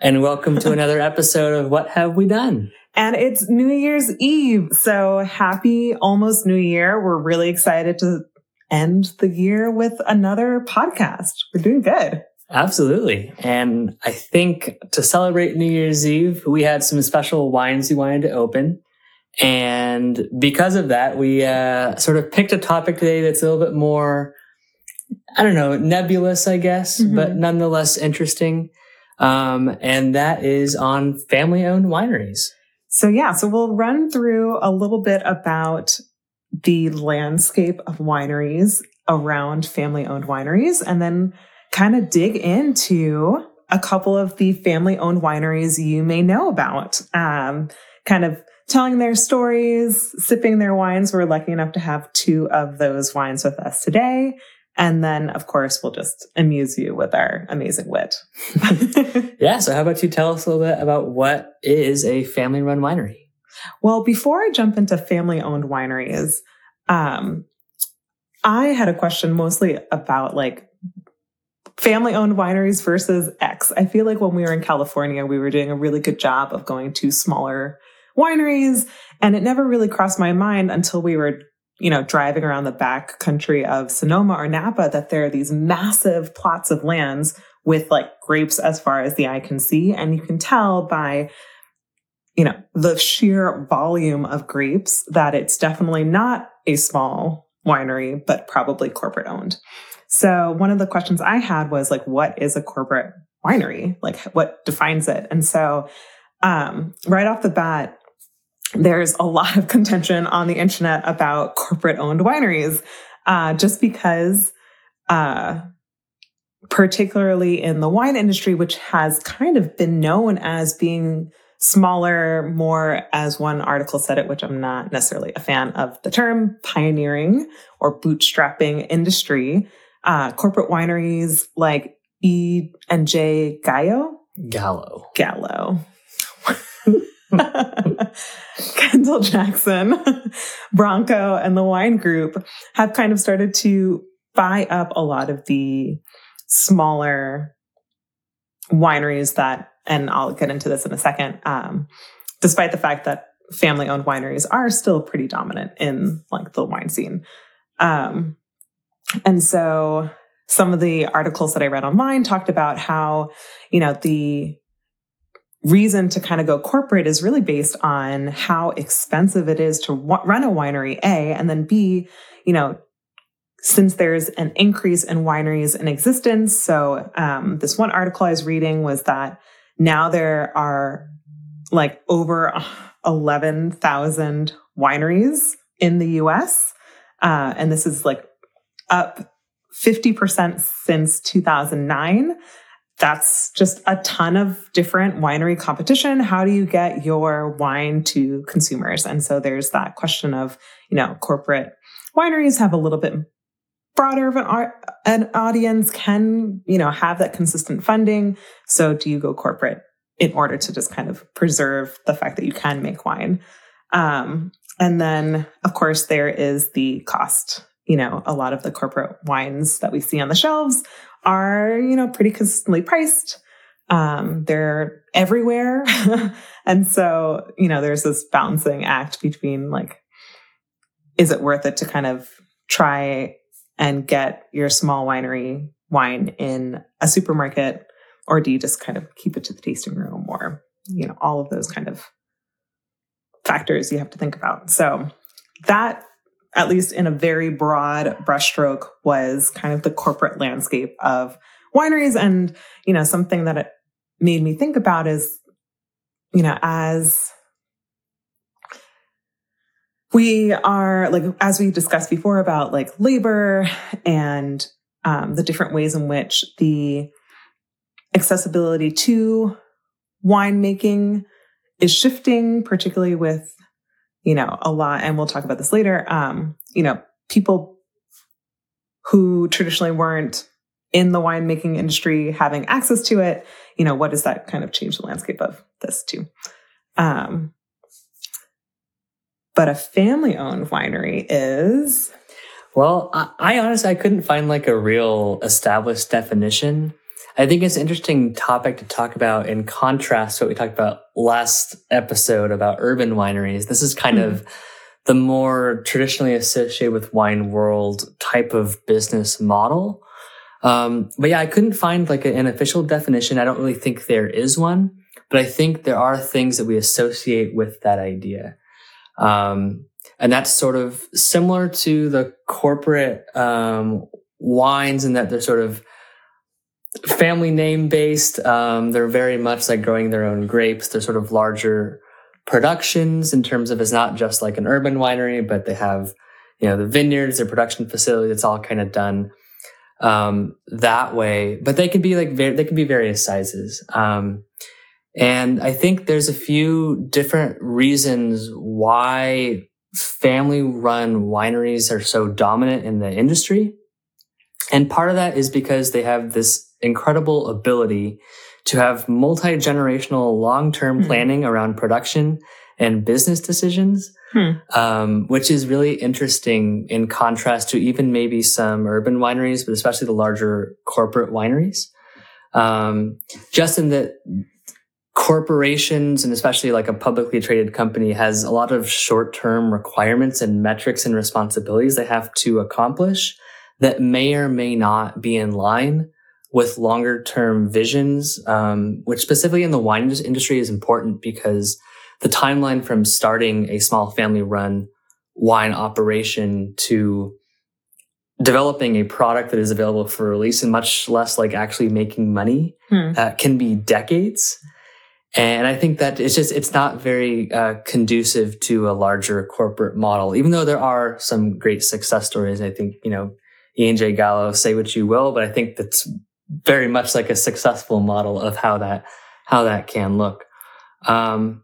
And welcome to another episode of What Have We Done? And it's New Year's Eve. So happy almost New Year. We're really excited to end the year with another podcast. We're doing good. Absolutely. And I think to celebrate New Year's Eve, we had some special wines we wanted to open. And because of that, we sort of picked a topic today that's a little bit more, I don't know, nebulous, I guess, but nonetheless interesting. And that is on family-owned wineries. So yeah, so we'll run through a little bit about the landscape of wineries around family-owned wineries, and then kind of dig into a couple of the family-owned wineries you may know about, kind of telling their stories, sipping their wines. We're lucky enough to have two of those wines with us today. And then, of course, we'll just amuse you with our amazing wit. Yeah. So how about you tell us a little bit about what is a family-run winery? Well, before I jump into family-owned wineries, I had a question mostly about like family-owned wineries versus X. I feel like when we were in California, we were doing a really good job of going to smaller wineries. And it never really crossed my mind until we were driving around the back country of Sonoma or Napa, that there are these massive plots of lands with like grapes as far as the eye can see. And you can tell by, the sheer volume of grapes that it's definitely not a small winery, but probably corporate owned. So one of the questions I had was like, what is a corporate winery? Like what defines it? And so right off the bat, there's a lot of contention on the internet about corporate-owned wineries, just because, particularly in the wine industry, which has kind of been known as being smaller, more, as one article said it, which I'm not necessarily a fan of the term, pioneering or bootstrapping industry. Corporate wineries like E and J Gallo. Kendall Jackson, Bronco, and the wine group have kind of started to buy up a lot of the smaller wineries that, and I'll get into this in a second, despite the fact that family-owned wineries are still pretty dominant in like the wine scene. And so some of the articles that I read online talked about how, the reason to kind of go corporate is really based on how expensive it is to run a winery, A, and then B, since there's an increase in wineries in existence. So this one article I was reading was that now there are like over 11,000 wineries in the US. And this is like up 50% since 2009. That's just a ton of different winery competition. How do you get your wine to consumers? And so there's that question of, corporate wineries have a little bit broader of an audience, can, have that consistent funding. So do you go corporate in order to just kind of preserve the fact that you can make wine? And then, of course, there is the cost. A lot of the corporate wines that we see on the shelves are, pretty consistently priced. They're everywhere. And so, there's this balancing act between like, is it worth it to kind of try and get your small winery wine in a supermarket, or do you just kind of keep it to the tasting room, or, all of those kind of factors you have to think about. So that, at least in a very broad brushstroke, was kind of the corporate landscape of wineries. And, something that it made me think about is, as we are like, as we discussed before about like labor and the different ways in which the accessibility to winemaking is shifting, particularly with a lot, and we'll talk about this later, people who traditionally weren't in the winemaking industry having access to it, what does that kind of change the landscape of this too? But a family-owned winery is... Well, I honestly, I couldn't find like a real established definition. I think it's an interesting topic to talk about in contrast to what we talked about last episode about urban wineries. This is kind of the more traditionally associated with wine world type of business model. But yeah, I couldn't find like an official definition. I don't really think there is one, but I think there are things that we associate with that idea. And that's sort of similar to the corporate wines in that they're sort of family name based. They're very much like growing their own grapes. They're sort of larger productions in terms of it's not just like an urban winery, but they have, you know, the vineyards, their production facility. It's all kind of done that way. But they can be like they can be various sizes. And I think there's a few different reasons why family-run wineries are so dominant in the industry. And part of that is because they have this incredible ability to have multi-generational long-term planning around production and business decisions, which is really interesting in contrast to even maybe some urban wineries, but especially the larger corporate wineries. Just in that corporations, and especially like a publicly traded company, has a lot of short-term requirements and metrics and responsibilities they have to accomplish that may or may not be in line with longer-term visions, which specifically in the wine industry is important because the timeline from starting a small family-run wine operation to developing a product that is available for release and much less like actually making money can be decades. And I think that it's just, it's not very conducive to a larger corporate model, even though there are some great success stories. I think, you know, E&J Gallo, say what you will, but I think that's very much like a successful model of how that can look. And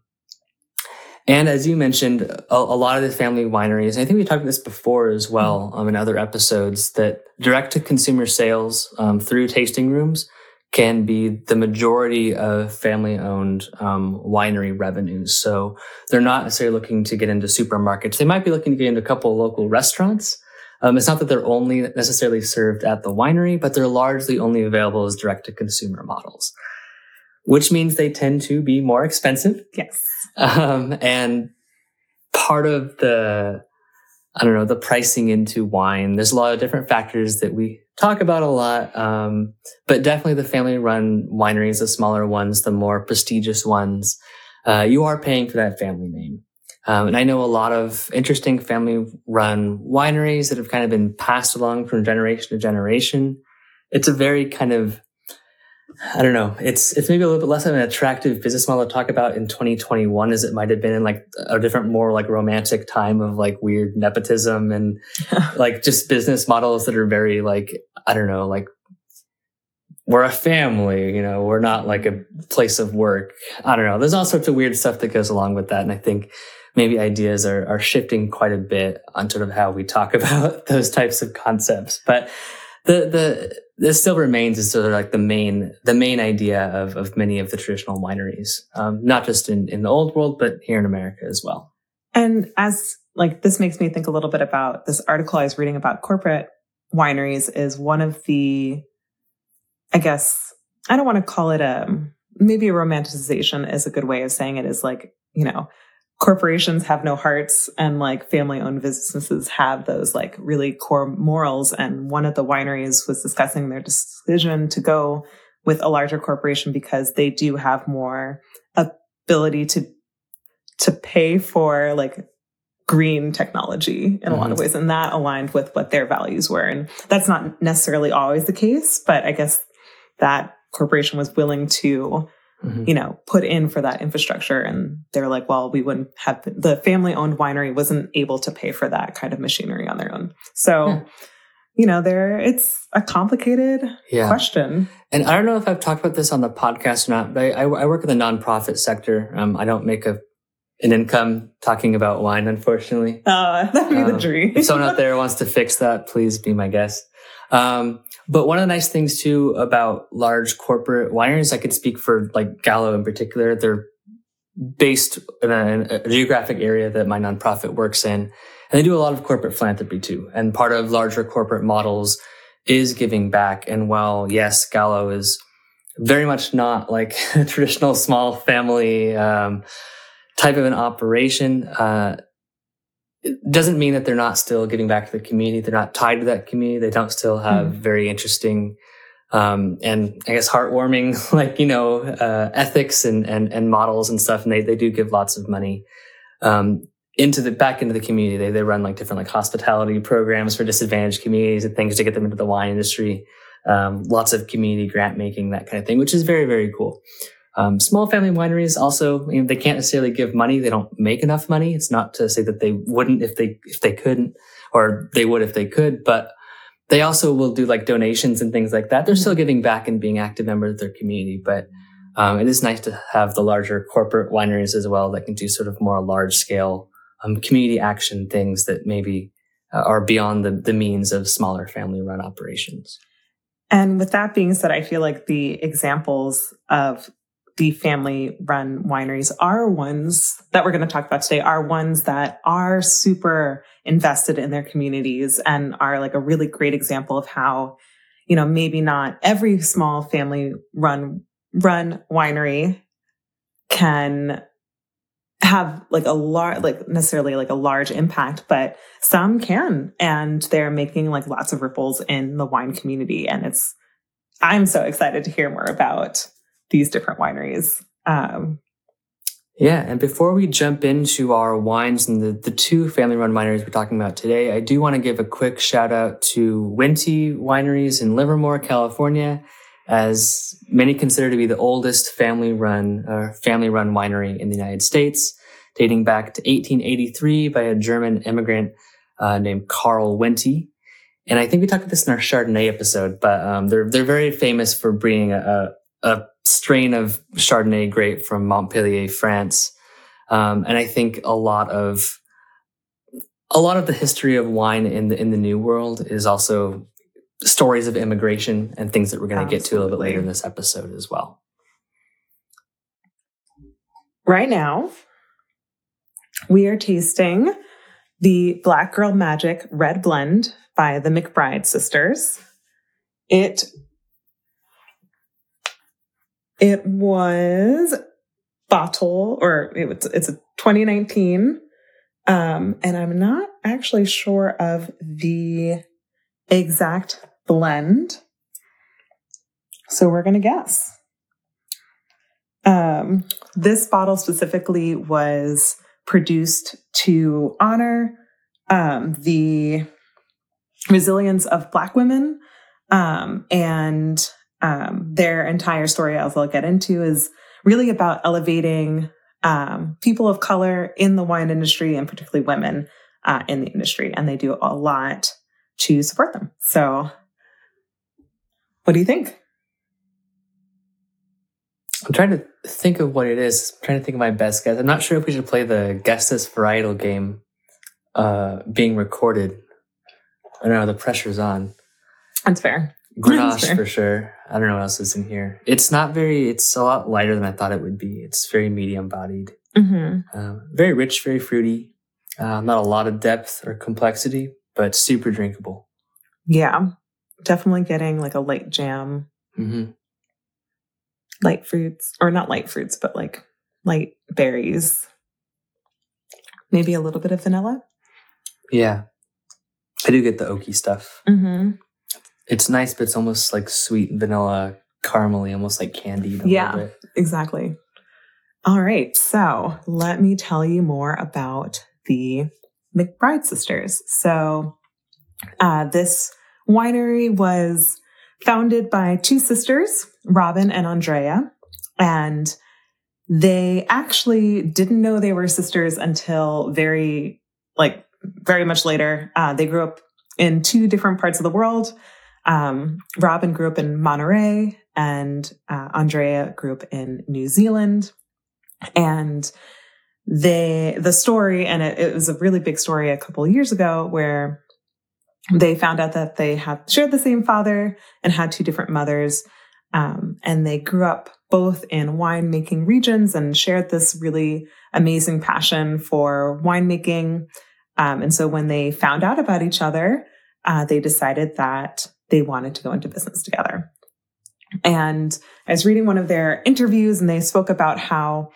as you mentioned, a lot of the family wineries, and I think we talked about this before as well in other episodes, that direct-to-consumer sales through tasting rooms can be the majority of family-owned winery revenues. So they're not necessarily looking to get into supermarkets. They might be looking to get into a couple of local restaurants. It's not that they're only necessarily served at the winery, but they're largely only available as direct-to-consumer models, which means they tend to be more expensive. Yes. And part of the pricing into wine, there's a lot of different factors that we talk about a lot. But definitely the family-run wineries, the smaller ones, the more prestigious ones, you are paying for that family name. And I know a lot of interesting family-run wineries that have kind of been passed along from generation to generation. It's a very kind of, it's maybe a little bit less of an attractive business model to talk about in 2021 as it might have been in like a different, more like romantic time of like weird nepotism and like just business models that are very like, we're a family, you know, we're not like a place of work. There's all sorts of weird stuff that goes along with that. And I think maybe ideas are shifting quite a bit on sort of how we talk about those types of concepts. But this still remains as sort of like the main idea of many of the traditional wineries, not just in the old world, but here in America as well. And as like, this makes me think a little bit about this article I was reading about corporate wineries is one of the, I guess, I don't want to call it maybe romanticization is a good way of saying it, is like, you know, corporations have no hearts and like family-owned businesses have those like really core morals. And one of the wineries was discussing their decision to go with a larger corporation because they do have more ability to pay for like green technology in a lot of ways. And that aligned with what their values were. And that's not necessarily always the case, but I guess that corporation was willing to, you know, put in for that infrastructure. And they're like, well, we wouldn't have, the family owned winery wasn't able to pay for that kind of machinery on their own. So, you know, it's a complicated question. And I don't know if I've talked about this on the podcast or not, but I work in the nonprofit sector. I don't make an income talking about wine, unfortunately. That'd be the dream. If someone out there wants to fix that, please be my guest. But one of the nice things too about large corporate wineries, I could speak for like Gallo in particular, they're based in a geographic area that my nonprofit works in, and they do a lot of corporate philanthropy too. And part of larger corporate models is giving back. And while yes, Gallo is very much not like a traditional small family type of an operation. It doesn't mean that they're not still giving back to the community. They're not tied to that community. They don't still have very interesting and I guess heartwarming, like, you know, ethics and models and stuff. And they do give lots of money back into the community. They run like different like hospitality programs for disadvantaged communities and things to get them into the wine industry. Lots of community grant making, that kind of thing, which is very, very cool. Small family wineries also, you know, they can't necessarily give money. They don't make enough money. It's not to say that they wouldn't if they couldn't, or they would if they could, but they also will do like donations and things like that. They're still giving back and being active members of their community, but it is nice to have the larger corporate wineries as well that can do sort of more large scale community action things that maybe are beyond the means of smaller family run operations. And with that being said, I feel like the examples of the family-run wineries are ones that we're going to talk about today, are ones that are super invested in their communities and are like a really great example of how, you know, maybe not every small family-run winery can have like a large impact, but some can, and they're making like lots of ripples in the wine community. And I'm so excited to hear more about these different wineries. Yeah. And before we jump into our wines and the two family-run wineries we're talking about today, I do want to give a quick shout out to Winty Wineries in Livermore, California, as many consider to be the oldest family-run winery in the United States, dating back to 1883 by a German immigrant named Carl Winty. And I think we talked about this in our Chardonnay episode, but they're very famous for bringing a strain of Chardonnay grape from Montpellier, France. And I think a lot of the history of wine in the New World is also stories of immigration and things that we're going to get to a little bit later in this episode as well. Right now, we are tasting the Black Girl Magic Red Blend by the McBride Sisters. It was bottled, or it's a 2019, and I'm not actually sure of the exact blend, so we're going to guess. This bottle specifically was produced to honor the resilience of Black women, and their entire story, as I'll get into, is really about elevating people of color in the wine industry, and particularly women in the industry, and they do a lot to support them. So what do you think? I'm trying to think of what it is. I'm trying to think of my best guess. I'm not sure if we should play the Guess This Varietal game being recorded. I don't know, the pressure's on. That's fair. Grenache for sure. I don't know what else is in here. It's a lot lighter than I thought it would be. It's very medium bodied. Mm-hmm. Very rich, very fruity. Not a lot of depth or complexity, but super drinkable. Yeah. Definitely getting like a light jam. Mm-hmm. Light fruits, or not light fruits, but like light berries. Maybe a little bit of vanilla. Yeah. I do get the oaky stuff. Mm-hmm. It's nice, but it's almost like sweet vanilla, caramelly, almost like candied a little bit. Yeah, exactly. All right. So let me tell you more about the McBride Sisters. So this winery was founded by two sisters, Robin and Andrea, and they actually didn't know they were sisters until very much later. They grew up in two different parts of the world. Robin grew up in Monterey, and Andrea grew up in New Zealand. And the story, and it was a really big story a couple of years ago, where they found out that they had shared the same father and had two different mothers. And they grew up both in winemaking regions and shared this really amazing passion for winemaking. And so when they found out about each other, they decided that they wanted to go into business together. And I was reading one of their interviews and they spoke about how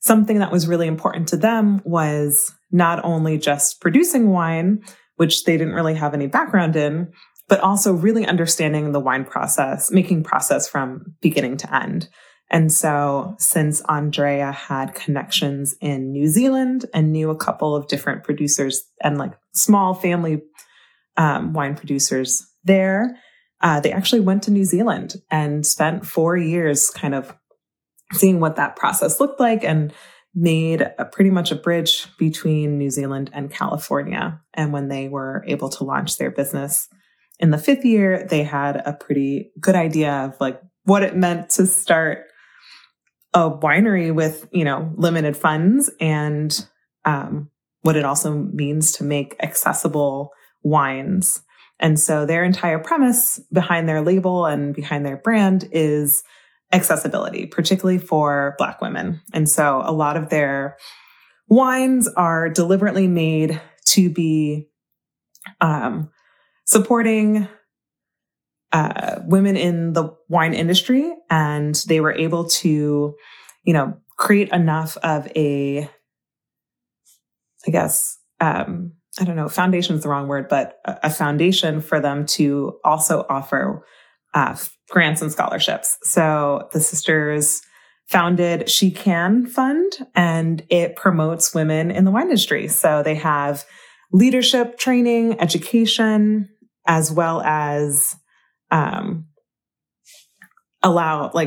something that was really important to them was not only just producing wine, which they didn't really have any background in, but also really understanding the wine process, making process from beginning to end. And so since Andrea had connections in New Zealand and knew a couple of different producers and like small family wine producers there, they actually went to New Zealand and spent 4 years kind of seeing what that process looked like and made pretty much a bridge between New Zealand and California. And when they were able to launch their business in the 5th year, they had a pretty good idea of like what it meant to start a winery with, you know, limited funds and what it also means to make accessible wines. And so their entire premise behind their label and behind their brand is accessibility, particularly for Black women. And so a lot of their wines are deliberately made to be supporting women in the wine industry. And they were able to, you know, create enough of a, I guess, I don't know, foundation is the wrong word, but a foundation for them to also offer grants and scholarships. So the sisters founded She Can Fund, and it promotes women in the wine industry. So they have leadership training, education, as well as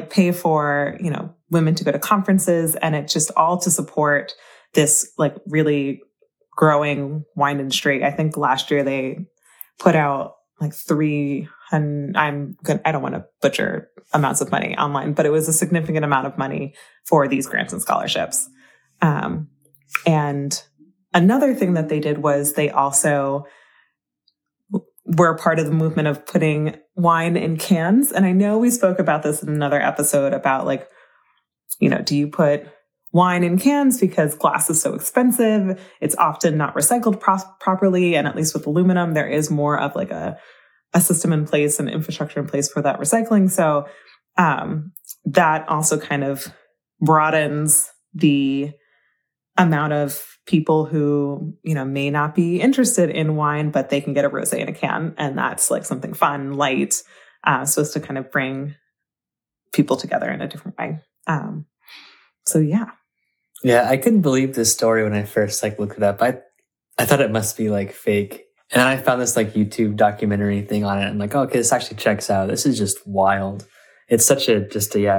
pay for, you know, women to go to conferences, and it just all to support this like really growing wine industry. I think last year they put out like 300, I don't want to butcher amounts of money online, but it was a significant amount of money for these grants and scholarships. And another thing that they did was they also were part of the movement of putting wine in cans. And I know we spoke about this in another episode about like, you know, do you put wine in cans because glass is so expensive? It's often not recycled properly. And at least with aluminum, there is more of like a system in place and infrastructure in place for that recycling. So that also kind of broadens the amount of people who, you know, may not be interested in wine, but they can get a rosé in a can. And that's like something fun, light, supposed to kind of bring people together in a different way. Yeah, I couldn't believe this story when I first like looked it up. I thought it must be like fake. And then I found this like YouTube documentary thing on it. I'm like, oh, okay, this actually checks out. This is just wild. It's such a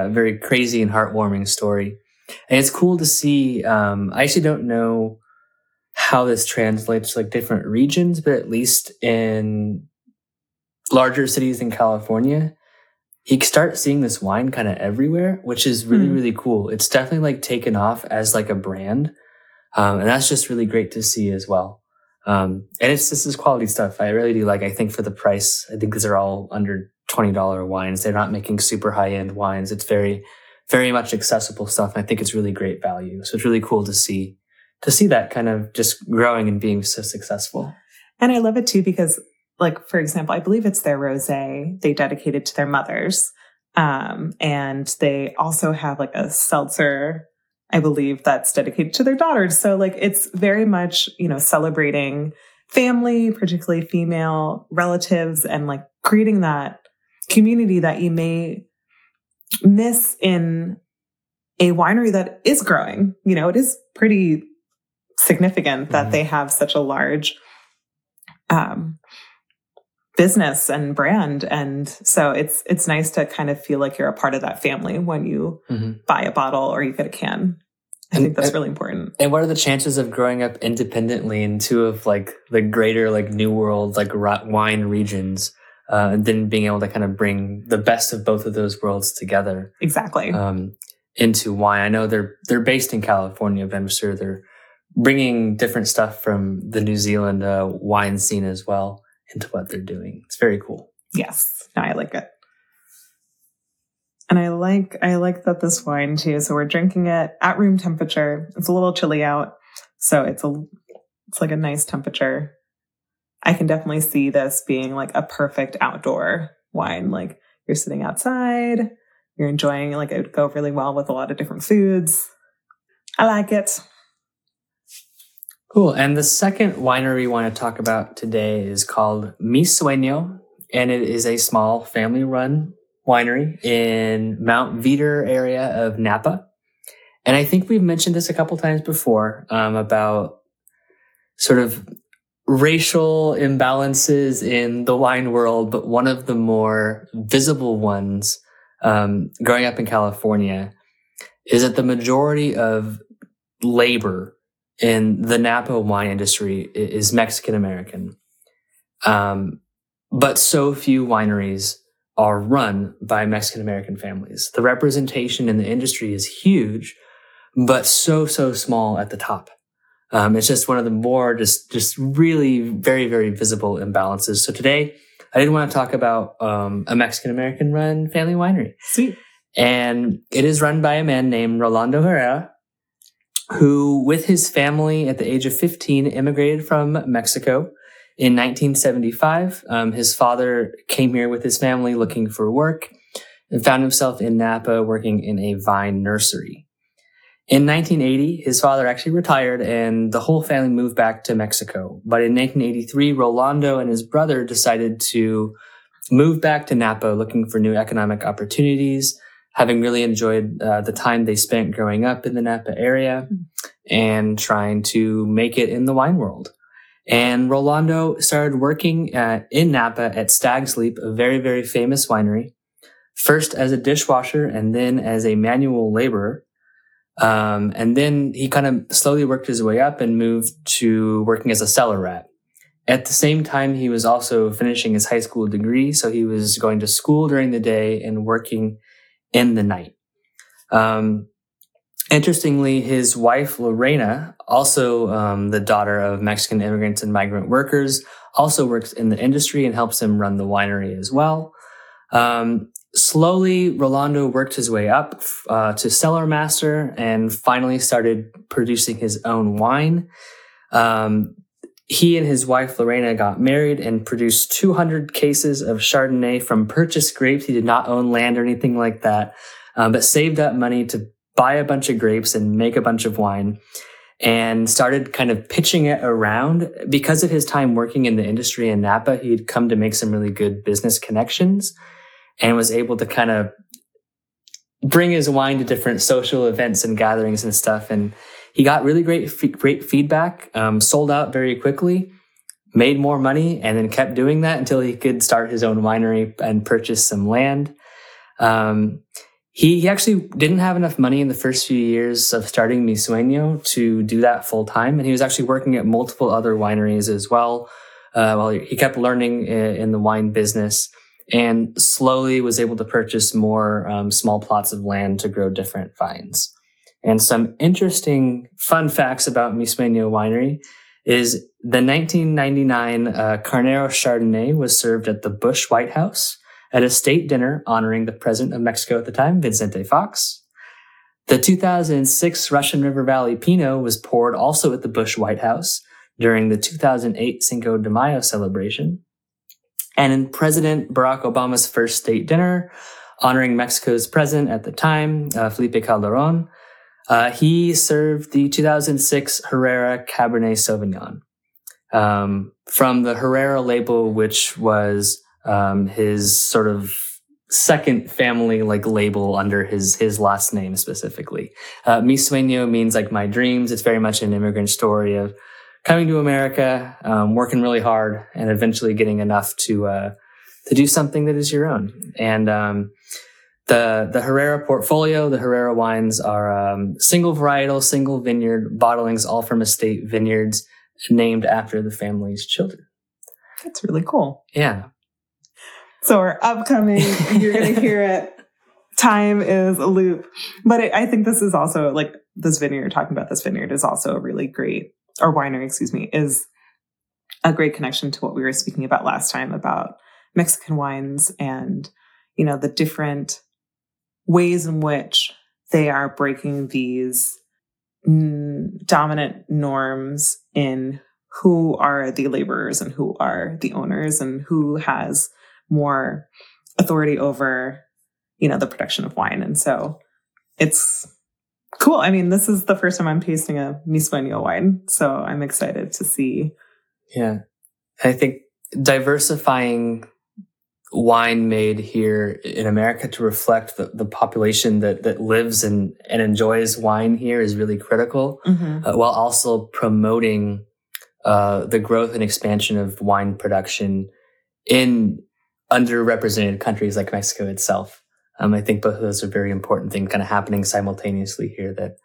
very crazy and heartwarming story. And it's cool to see. I actually don't know how this translates to like different regions, but at least in larger cities in California, you start seeing this wine kind of everywhere, which is really, really cool. It's definitely like taken off as like a brand. And that's just really great to see as well. And this is quality stuff. I really do like, I think for the price, I think these are all under $20 wines. They're not making super high end wines. It's very, very much accessible stuff. And I think it's really great value. So it's really cool to see that kind of just growing and being so successful. And I love it too, because like, for example, I believe it's their rosé they dedicated to their mothers. And they also have like a seltzer, I believe, that's dedicated to their daughters. So like, it's very much, you know, celebrating family, particularly female relatives, and like creating that community that you may miss in a winery that is growing. You know, it is pretty significant that they have such a large business and brand. And so it's nice to kind of feel like you're a part of that family when you buy a bottle or you get a can. I think that's really important. And what are the chances of growing up independently in two of like the greater like New World, like wine regions, and then being able to kind of bring the best of both of those worlds together. Exactly. Into wine. I know they're based in California, but I'm sure they're bringing different stuff from the New Zealand wine scene as well into what they're doing. It's very cool. Yes. No, I like it. And I like that this wine too. So we're drinking it at room temperature. It's a little chilly out. So it's like a nice temperature. I can definitely see this being like a perfect outdoor wine. Like you're sitting outside, you're enjoying. Like, it would go really well with a lot of different foods. I like it. Cool. And the second winery we want to talk about today is called Mi Sueño, and it is a small family-run winery in Mount Veeder area of Napa. And I think we've mentioned this a couple times before about sort of racial imbalances in the wine world, but one of the more visible ones growing up in California is that the majority of labor in the Napa wine industry is Mexican-American. But so few wineries are run by Mexican-American families. The representation in the industry is huge, but so small at the top. It's just one of the more just really very, very visible imbalances. So today, I did want to talk about a Mexican-American run family winery. Sweet. And it is run by a man named Rolando Herrera, who with his family at the age of 15 immigrated from Mexico in 1975. His father came here with his family looking for work and found himself in Napa working in a vine nursery. In 1980, his father actually retired and the whole family moved back to Mexico. But in 1983, Rolando and his brother decided to move back to Napa looking for new economic opportunities, having really enjoyed the time they spent growing up in the Napa area and trying to make it in the wine world. And Rolando started working in Napa at Stag's Leap, a very, very famous winery, first as a dishwasher and then as a manual laborer. And then he kind of slowly worked his way up and moved to working as a cellar rat. At the same time, he was also finishing his high school degree, so he was going to school during the day and working in the night. Interestingly, his wife, Lorena, also the daughter of Mexican immigrants and migrant workers, also works in the industry and helps him run the winery as well. Slowly, Rolando worked his way up to cellar master and finally started producing his own wine. He and his wife, Lorena, got married and produced 200 cases of Chardonnay from purchased grapes. He did not own land or anything like that, but saved up money to buy a bunch of grapes and make a bunch of wine, and started kind of pitching it around. Because of his time working in the industry in Napa, he'd come to make some really good business connections and was able to kind of bring his wine to different social events and gatherings and stuff. And he got really great feedback, sold out very quickly, made more money, and then kept doing that until he could start his own winery and purchase some land. He actually didn't have enough money in the first few years of starting Mi Sueño to do that full time. And he was actually working at multiple other wineries as well. While he kept learning in the wine business and slowly was able to purchase more small plots of land to grow different vines. And some interesting fun facts about Mi Sueño winery is the 1999 Carnero Chardonnay was served at the Bush White House at a state dinner honoring the president of Mexico at the time, Vicente Fox. The 2006 Russian River Valley Pinot was poured also at the Bush White House during the 2008 Cinco de Mayo celebration. And in President Barack Obama's first state dinner, honoring Mexico's president at the time, Felipe Calderon, he served the 2006 Herrera Cabernet Sauvignon from the Herrera label, which was his sort of second family like label under his last name specifically. Mi Sueño means like my dreams. It's very much an immigrant story of coming to America, working really hard, and eventually getting enough to do something that is your own. And the Herrera portfolio, the Herrera wines are single varietal, single vineyard bottlings, all from estate vineyards named after the family's children. That's really cool. Yeah. So our upcoming, you're going to hear it, time is a loop. But I think this is also, like, this vineyard, talking about this vineyard is also a really great, or winery, excuse me, is a great connection to what we were speaking about last time about Mexican wines and, you know, the different ways in which they are breaking these dominant norms in who are the laborers and who are the owners and who has more authority over you know, the production of wine. And so it's cool. I mean, this is the first time I'm tasting a Mi Sueño wine, so I'm excited to see. Yeah. I think diversifying wine made here in America to reflect the population that lives and enjoys wine here is really critical, mm-hmm. While also promoting the growth and expansion of wine production in underrepresented countries like Mexico itself. I think both of those are very important things kind of happening simultaneously here that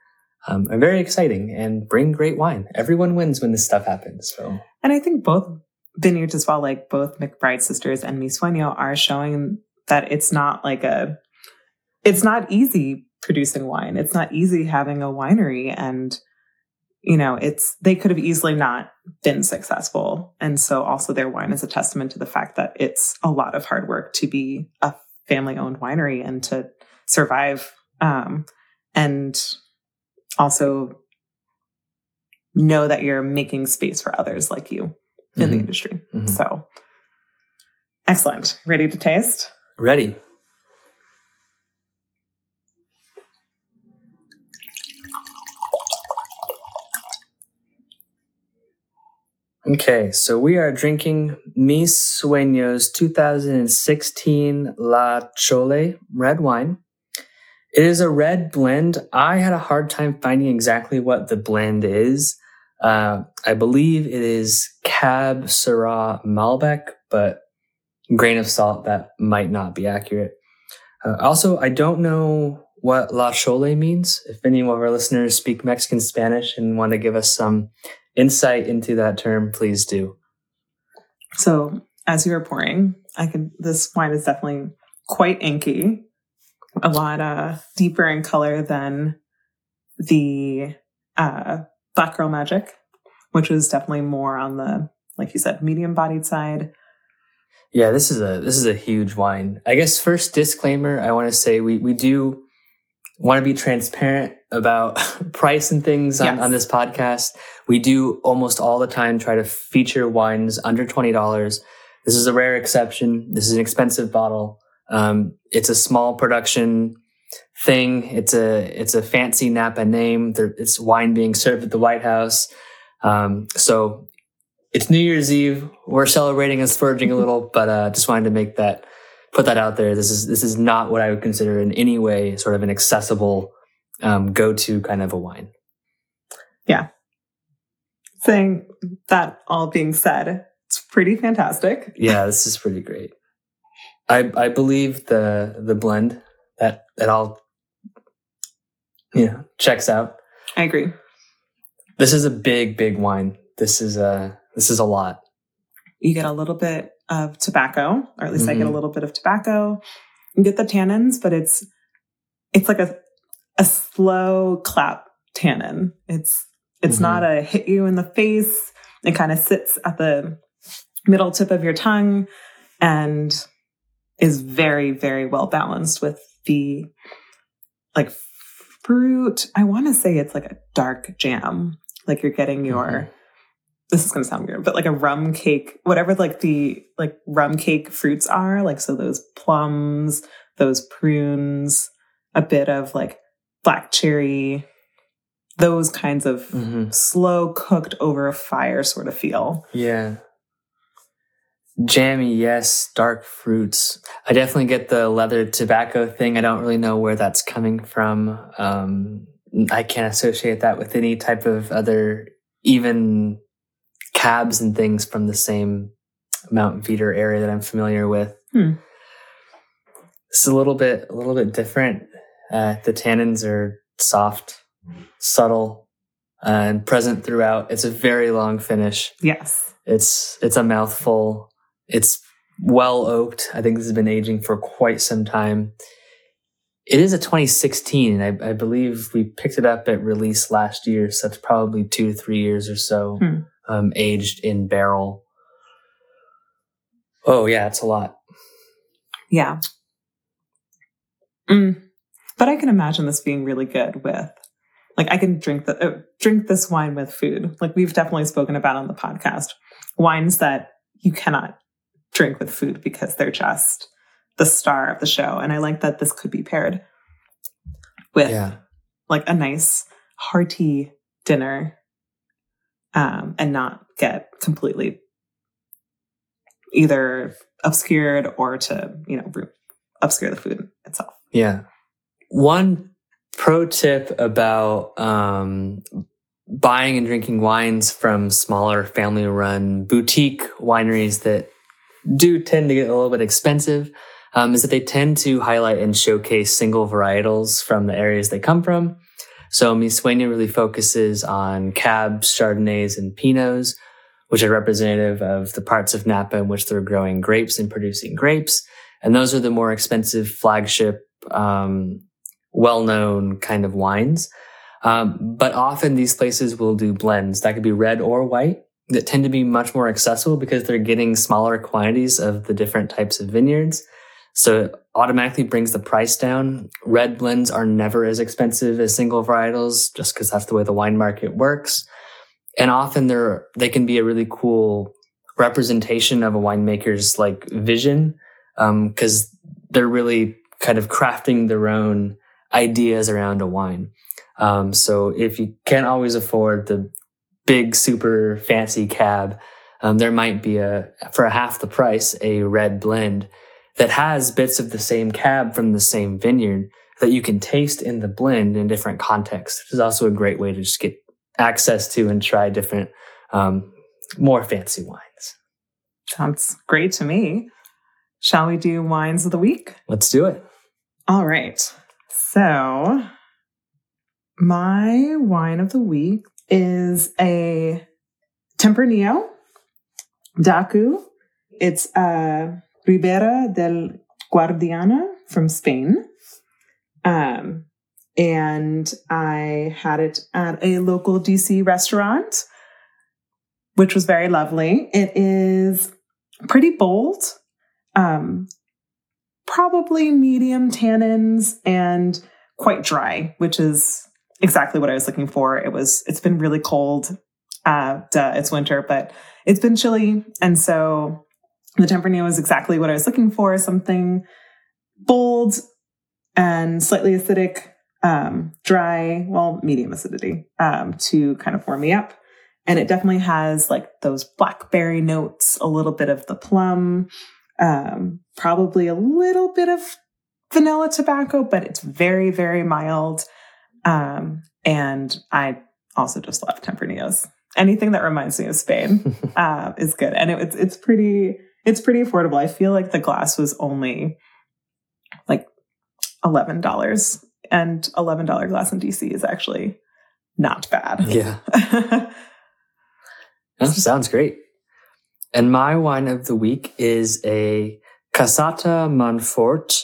are very exciting and bring great wine. Everyone wins when this stuff happens. So, and I think both vineyards as well, like both McBride Sisters and Mi Sueño, are showing that it's not easy producing wine. It's not easy having a winery, and you know, they could have easily not been successful. And so also their wine is a testament to the fact that it's a lot of hard work to be a family-owned winery and to survive, and also know that you're making space for others like you in mm-hmm. the industry. Mm-hmm. So excellent. Ready to taste? Ready. Okay, so we are drinking Mi Sueño's 2016 La Chole red wine. It is a red blend. I had a hard time finding exactly what the blend is. I believe it is Cab Syrah Malbec, but grain of salt, that might not be accurate. Also, I don't know what La Chole means. If any of our listeners speak Mexican Spanish and want to give us some insight into that term, please do. So as you were pouring, this wine is definitely quite inky, a lot deeper in color than the Black Girl Magic, which was definitely more on the, like you said, medium bodied side. Yeah, this is a huge wine. I guess first disclaimer, I want to say we do want to be transparent about price and things on this podcast. We do almost all the time try to feature wines under $20. This is a rare exception. This is an expensive bottle. It's a small production thing. It's a fancy Napa name. It's wine being served at the White House. So it's New Year's Eve. We're celebrating and splurging a little, but just wanted to make that, put that out there. This is not what I would consider in any way sort of an accessible go-to kind of a wine. Yeah. Saying that, all being said, it's pretty fantastic. Yeah, this is pretty great. I believe the blend that all, you know, checks out. I agree. This is a big, big wine. This is a lot. You get a little bit of tobacco, or at least mm-hmm. I get a little bit of tobacco. You get the tannins, but it's like a slow clap tannin. It's mm-hmm. not a hit you in the face. It kind of sits at the middle tip of your tongue and is very, very well balanced with the like fruit. I want to say it's like a dark jam. Like you're getting your, mm-hmm. this is going to sound weird, but like a rum cake, whatever like the like rum cake fruits are, like, so those plums, those prunes, a bit of like black cherry, those kinds of mm-hmm. slow cooked over a fire sort of feel. Yeah. Jammy, yes. Dark fruits. I definitely get the leather tobacco thing. I don't really know where that's coming from. I can't associate that with any type of other, even cabs and things from the same Mount Veeder area that I'm familiar with. It's a little bit different. The tannins are soft, subtle, and present throughout. It's a very long finish. Yes. It's a mouthful. It's well oaked. I think this has been aging for quite some time. It is a 2016. I believe we picked it up at release last year, so it's probably 2 to 3 years or so aged in barrel. Oh, yeah, it's a lot. Yeah. But I can imagine this being really good with, like, I can drink this wine with food. Like, we've definitely spoken about on the podcast, wines that you cannot drink with food because they're just the star of the show. And I like that this could be paired with like a nice hearty dinner, and not get completely either obscured or to, you know, obscure the food itself. Yeah. One pro tip about buying and drinking wines from smaller family-run boutique wineries that do tend to get a little bit expensive is that they tend to highlight and showcase single varietals from the areas they come from. So Mi Sueño really focuses on Cabs, Chardonnays, and Pinots, which are representative of the parts of Napa in which they're growing grapes and producing grapes. And those are the more expensive flagship, well-known kind of wines. But often these places will do blends that could be red or white that tend to be much more accessible because they're getting smaller quantities of the different types of vineyards. So it automatically brings the price down. Red blends are never as expensive as single varietals just because that's the way the wine market works. And often they can be a really cool representation of a winemaker's like vision because they're really kind of crafting their own ideas around a wine. So if you can't always afford the big, super fancy Cab, there might be for half the price, a red blend that has bits of the same Cab from the same vineyard that you can taste in the blend in different contexts. This is also a great way to just get access to and try different, more fancy wines. Sounds great to me. Shall we do wines of the week? Let's do it. All right. So my wine of the week is a Tempranillo Daku. It's a Ribera del Guadiana from Spain. And I had it at a local DC restaurant, which was very lovely. It is pretty bold, probably medium tannins and quite dry, which is exactly what I was looking for. It's been really cold. It's winter, but it's been chilly. And so the Tempranillo is exactly what I was looking for. Something bold and slightly acidic, dry, well, medium acidity, to kind of warm me up. And it definitely has like those blackberry notes, a little bit of the plum, probably a little bit of vanilla tobacco, but it's very, very mild. And I also just love Tempranillos. Anything that reminds me of Spain, is good. And it's pretty affordable. I feel like the glass was only like $11, and $11 glass in DC is actually not bad. Yeah. That sounds great. And my wine of the week is a Casata Monfort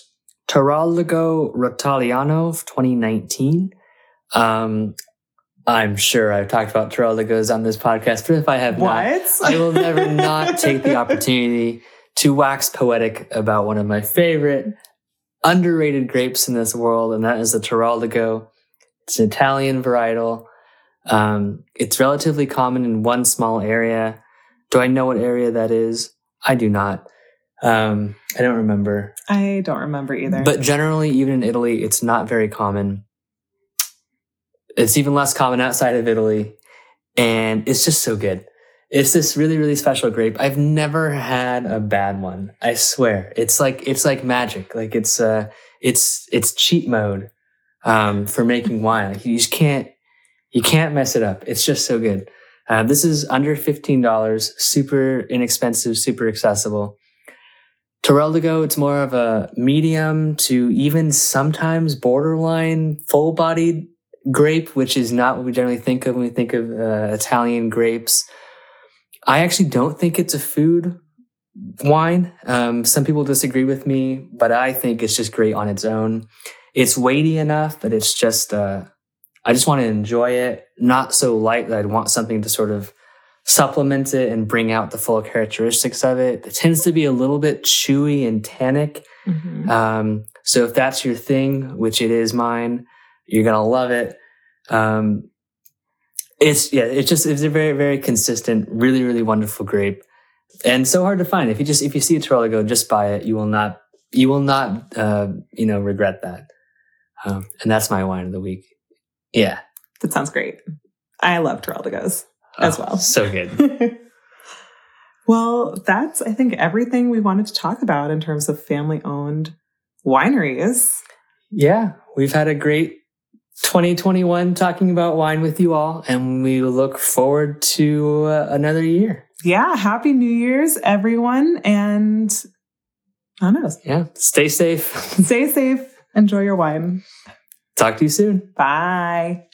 Teroldego Rotaliano of 2019. I'm sure I've talked about Teroldegos on this podcast, but if I have not, I will never not take the opportunity to wax poetic about one of my favorite underrated grapes in this world, and that is the Teroldego. It's an Italian varietal. It's relatively common in one small area. Do I know what area that is? I do not. I don't remember. I don't remember either. But generally, even in Italy, it's not very common. It's even less common outside of Italy. And it's just so good. It's this really, really special grape. I've never had a bad one. I swear. It's like magic. Like it's cheat mode, for making wine. Like you can't mess it up. It's just so good. This is under $15, super inexpensive, super accessible. Teroldego, it's more of a medium to even sometimes borderline full-bodied grape, which is not what we generally think of when we think of Italian grapes. I actually don't think it's a food wine. Some people disagree with me, but I think it's just great on its own. It's weighty enough that it's just, I just want to enjoy it. Not so light that I'd want something to sort of supplement it and bring out the full characteristics of it. It tends to be a little bit chewy and tannic. Mm-hmm. So if that's your thing, which it is mine, you're going to love it. It's a very, very consistent, really, really wonderful grape, and so hard to find. If you see a Teroldego, just buy it. You will not you will not, regret that. And that's my wine of the week. Yeah. That sounds great. I love Teroldego's as well. So good. Well, that's, I think, everything we wanted to talk about in terms of family-owned wineries. Yeah. We've had a great 2021 talking about wine with you all, and we look forward to another year. Yeah. Happy New Year's, everyone. And I don't know. Yeah. Stay safe. Stay safe. Enjoy your wine. Talk to you soon. Bye.